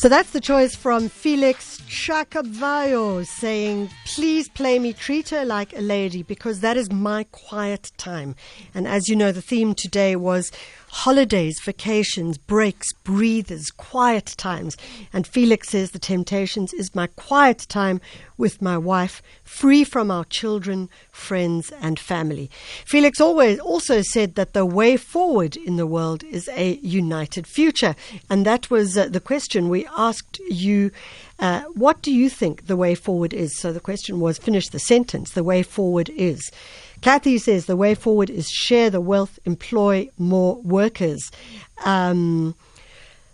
So that's the choice from Felix Chakabayo saying, please play me, treat her like a lady, because that is my quiet time. And as you know, the theme today was holidays, vacations, breaks, breathers, quiet times. And Felix says, The Temptations is my quiet time with my wife, free from our children, friends and family. Felix always also said that the way forward in the world is a united future. And that was the question we asked you. What do you think the way forward is? So the question was, finish the sentence, the way forward is. Kathy says the way forward is share the wealth, employ more workers.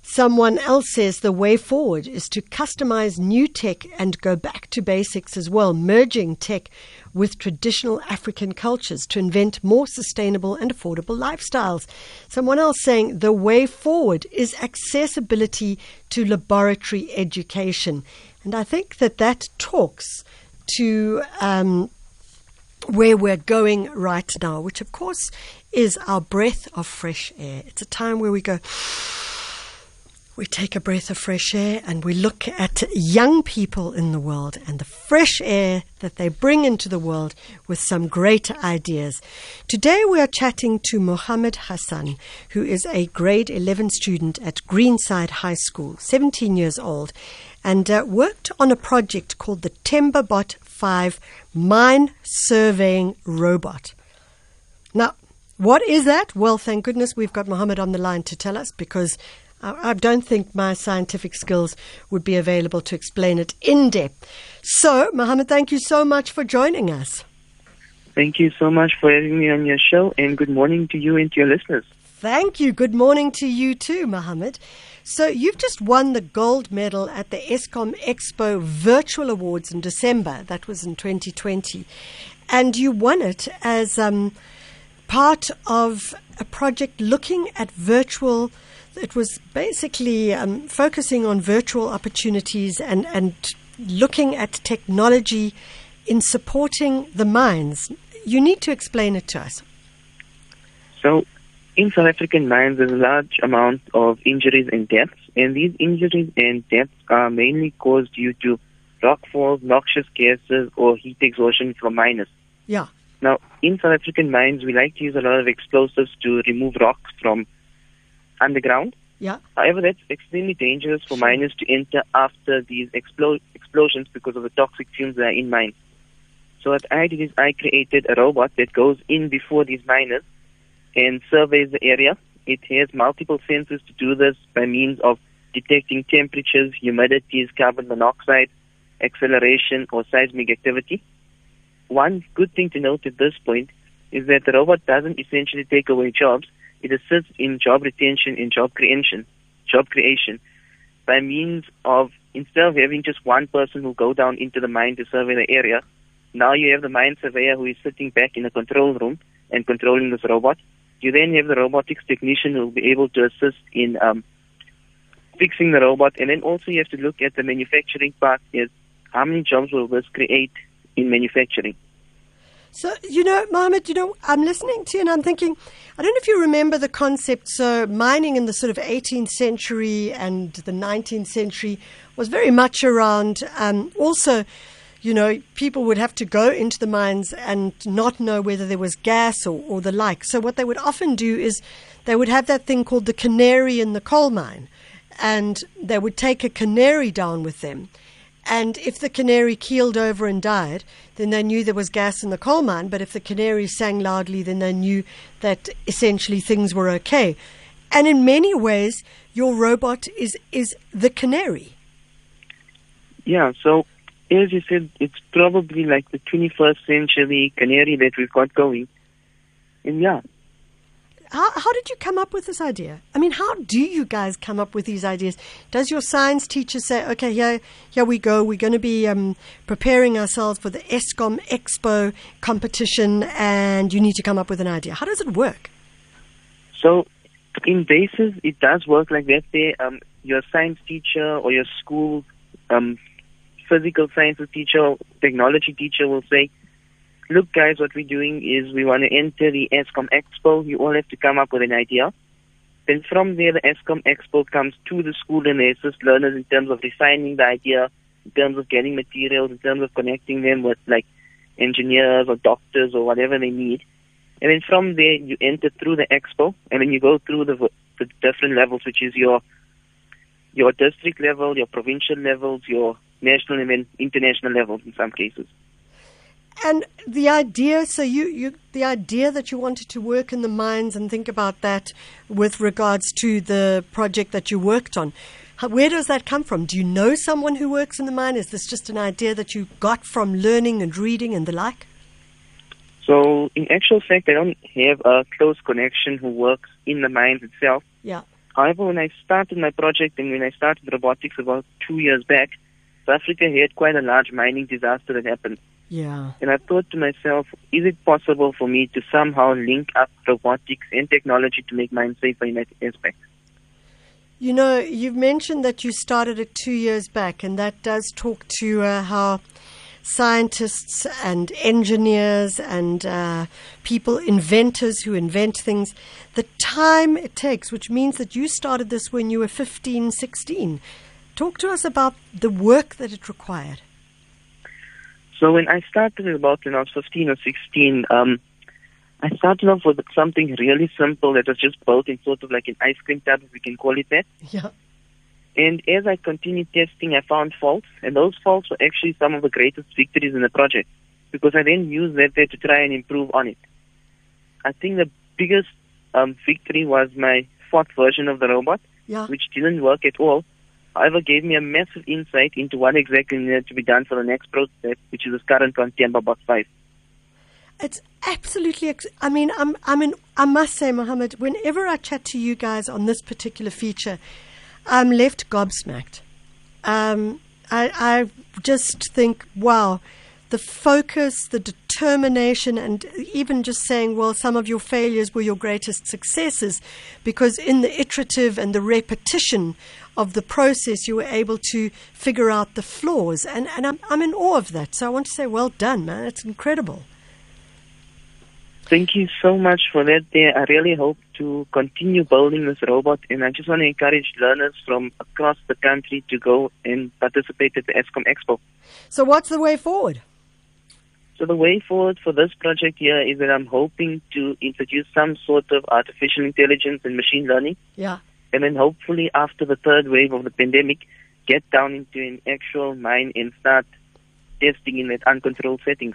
Someone else says the way forward is to customize new tech and go back to basics as well, merging tech with traditional African cultures to invent more sustainable and affordable lifestyles. Someone else saying the way forward is accessibility to laboratory education. And I think that that talks to where we're going right now, which of course is our breath of fresh air. It's a time where we go, we take a breath of fresh air and we look at young people in the world and the fresh air that they bring into the world with some great ideas. Today we are chatting to Mohammed Hassen, who is a grade 11 student at Greenside High School, 17 years old, and worked on a project called the Timberbot 5 mine surveying robot. Now, what is that? Well, thank goodness we've got Mohammed on the line to tell us, because I don't think my scientific skills would be available to explain it in depth. So, Mohammed, thank you so much for joining us. Thank you so much for having me on your show, and good morning to you and to your listeners. Thank you. Good morning to you too, Mohammed. So you've just won the gold medal at the Eskom Expo Virtual Awards in December. That was in 2020. And you won it as part of a project looking at virtual. It was basically focusing on virtual opportunities and looking at technology in supporting the mines. You need to explain it to us. So in South African mines, there's a large amount of injuries and deaths, and these injuries and deaths are mainly caused due to rockfalls, noxious gases, or heat exhaustion from miners. Yeah. Now, in South African mines, we like to use a lot of explosives to remove rocks from underground. Yeah. However, that's extremely dangerous for miners to enter after these explosions because of the toxic fumes that are in mines. So what I did is I created a robot that goes in before these miners and surveys the area. It has multiple sensors to do this by means of detecting temperatures, humidities, carbon monoxide, acceleration, or seismic activity. One good thing to note at this point is that the robot doesn't essentially take away jobs. It assists in job retention and job creation, by means of, instead of having just one person who go down into the mine to survey the area, now you have the mine surveyor who is sitting back in the control room and controlling this robot. You then have the robotics technician who will be able to assist in fixing the robot. And then also you have to look at the manufacturing part, is how many jobs will this create in manufacturing. So, you know, Mohammed, I'm listening to you and I'm thinking, I don't know if you remember the concept. So mining in the sort of 18th century and the 19th century was very much around also, you know, people would have to go into the mines and not know whether there was gas or the like. So what they would often do is they would have that thing called the canary in the coal mine, and they would take a canary down with them. And if the canary keeled over and died, then they knew there was gas in the coal mine. But if the canary sang loudly, then they knew that essentially things were okay. And in many ways, your robot is the canary. Yeah, so as you said, it's probably like the 21st century canary that we've got going. And yeah. How did you come up with this idea? I mean, how do you guys come up with these ideas? Does your science teacher say, okay, here we go, we're going to be preparing ourselves for the Eskom Expo competition and you need to come up with an idea? How does it work? So in basis, it does work like that. Your science teacher or your school physical sciences teacher or technology teacher will say, look, guys, what we're doing is we want to enter the Eskom Expo. You all have to come up with an idea. Then from there, the Eskom Expo comes to the school and they assist learners in terms of refining the idea, in terms of getting materials, in terms of connecting them with like engineers or doctors or whatever they need. And then from there, you enter through the expo, and then you go through the different levels, which is your district level, your provincial levels, your national and then international levels in some cases. And the idea, so the idea that you wanted to work in the mines and think about that with regards to the project that you worked on, where does that come from? Do you know someone who works in the mine? Is this just an idea that you got from learning and reading and the like? So in actual fact, I don't have a close connection who works in the mines itself. Yeah. However, when I started my project and when I started robotics about 2 years back, South Africa had quite a large mining disaster that happened. Yeah. And I thought to myself, is it possible for me to somehow link up robotics and technology to make mines safer in that aspect? You know, you've mentioned that you started it 2 years back, and that does talk to how scientists and engineers and people, inventors who invent things, the time it takes, which means that you started this when you were 15, 16. Talk to us about the work that it required. So when I started about when I was 15 or 16, I started off with something really simple that was just built in sort of like an ice cream tub, if we can call it that. Yeah. And as I continued testing, I found faults, and those faults were actually some of the greatest victories in the project, because I then used that there to try and improve on it. I think the biggest victory was my fourth version of the robot, which didn't work at all. However, gave me a massive insight into what exactly needed to be done for the next prototype, which is this current one, Timberbot 5. It's absolutely, I must say, Mohammed, whenever I chat to you guys on this particular feature, I'm left gobsmacked. I just think, wow, the focus, the determination, and even just saying, well, some of your failures were your greatest successes, because in the iterative and the repetition of the process, you were able to figure out the flaws. And I'm in awe of that. So I want to say, well done, man. It's incredible. Thank you so much for that there. I really hope to continue building this robot, and I just want to encourage learners from across the country to go and participate at the Eskom Expo. So what's the way forward? So the way forward for this project here is that I'm hoping to introduce some sort of artificial intelligence and machine learning. Yeah. And then hopefully after the third wave of the pandemic, get down into an actual mine and start testing in that uncontrolled settings.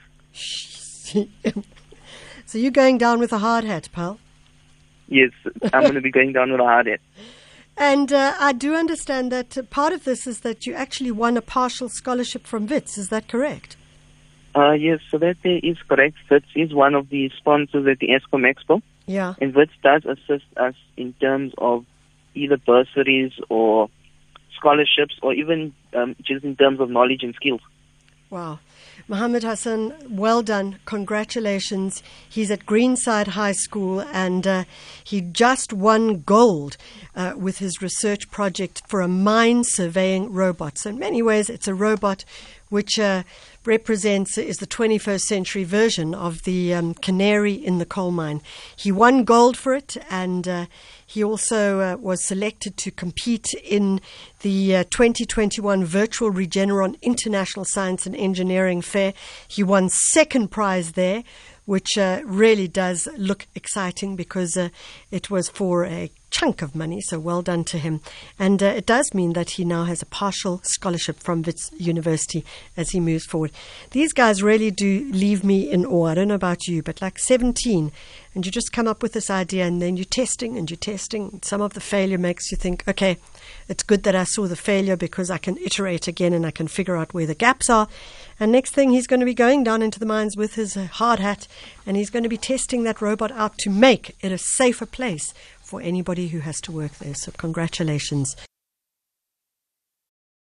So you're going down with a hard hat, pal? Yes, I'm going to be going down with a hard hat. And I do understand that part of this is that you actually won a partial scholarship from WITS. Is that correct? Yes, so that is correct. WITS is one of the sponsors at the Eskom Expo. Yeah. And WITS does assist us in terms of either bursaries or scholarships or even just in terms of knowledge and skills. Wow. Mohammed Hassen, well done. Congratulations. He's at Greenside High School, and he just won gold with his research project for a mine surveying robot. So in many ways, it's a robot which is the 21st century version of the canary in the coal mine. He won gold for it, and he also was selected to compete in the 2021 virtual Regeneron International Science and Engineering Fair. He won second prize there, which really does look exciting because it was for a chunk of money, so well done to him. And it does mean that he now has a partial scholarship from Wits University as he moves forward. These guys really do leave me in awe. I don't know about you, but like 17, and you just come up with this idea, and then you're testing. Some of the failure makes you think, okay, it's good that I saw the failure because I can iterate again and I can figure out where the gaps are. And next thing, he's going to be going down into the mines with his hard hat, and he's going to be testing that robot out to make it a safer place for anybody who has to work there. So congratulations.